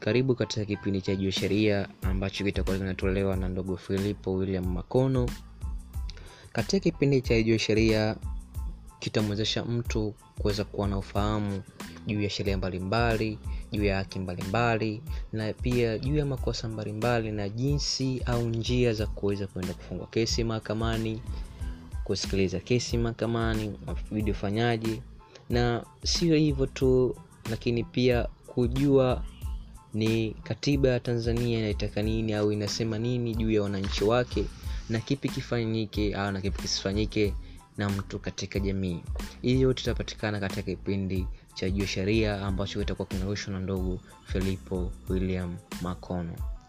Karibu katika kipindi cha IJUE Sheria ambacho kitakuwa kinatolewa na Ndogo Philip William Makono. Katika kipindi cha IJUE Sheria kitamwezesha mtu kuweza kuwa na ufahamu juu ya sheria mbalimbali, juu ya haki mbalimbali, na pia juu ya makosa mbalimbali na jinsi au njia za kuweza kwenda kufungua kesi mahakamani, kusikiliza kesi mahakamani, video fanyaji, na sio hivyo tu, lakini pia kujua ni katiba ya Tanzania inaitaka nini au inasema nini juu ya wananchi wake, na kipi kifanyike au na kipi kisifanyike na mtu katika jamii. Hiyo yote itapatikana katika kipindi cha IJUE Sheria ambacho kitakuwa kinahusu na Ndogo Philip William Makono.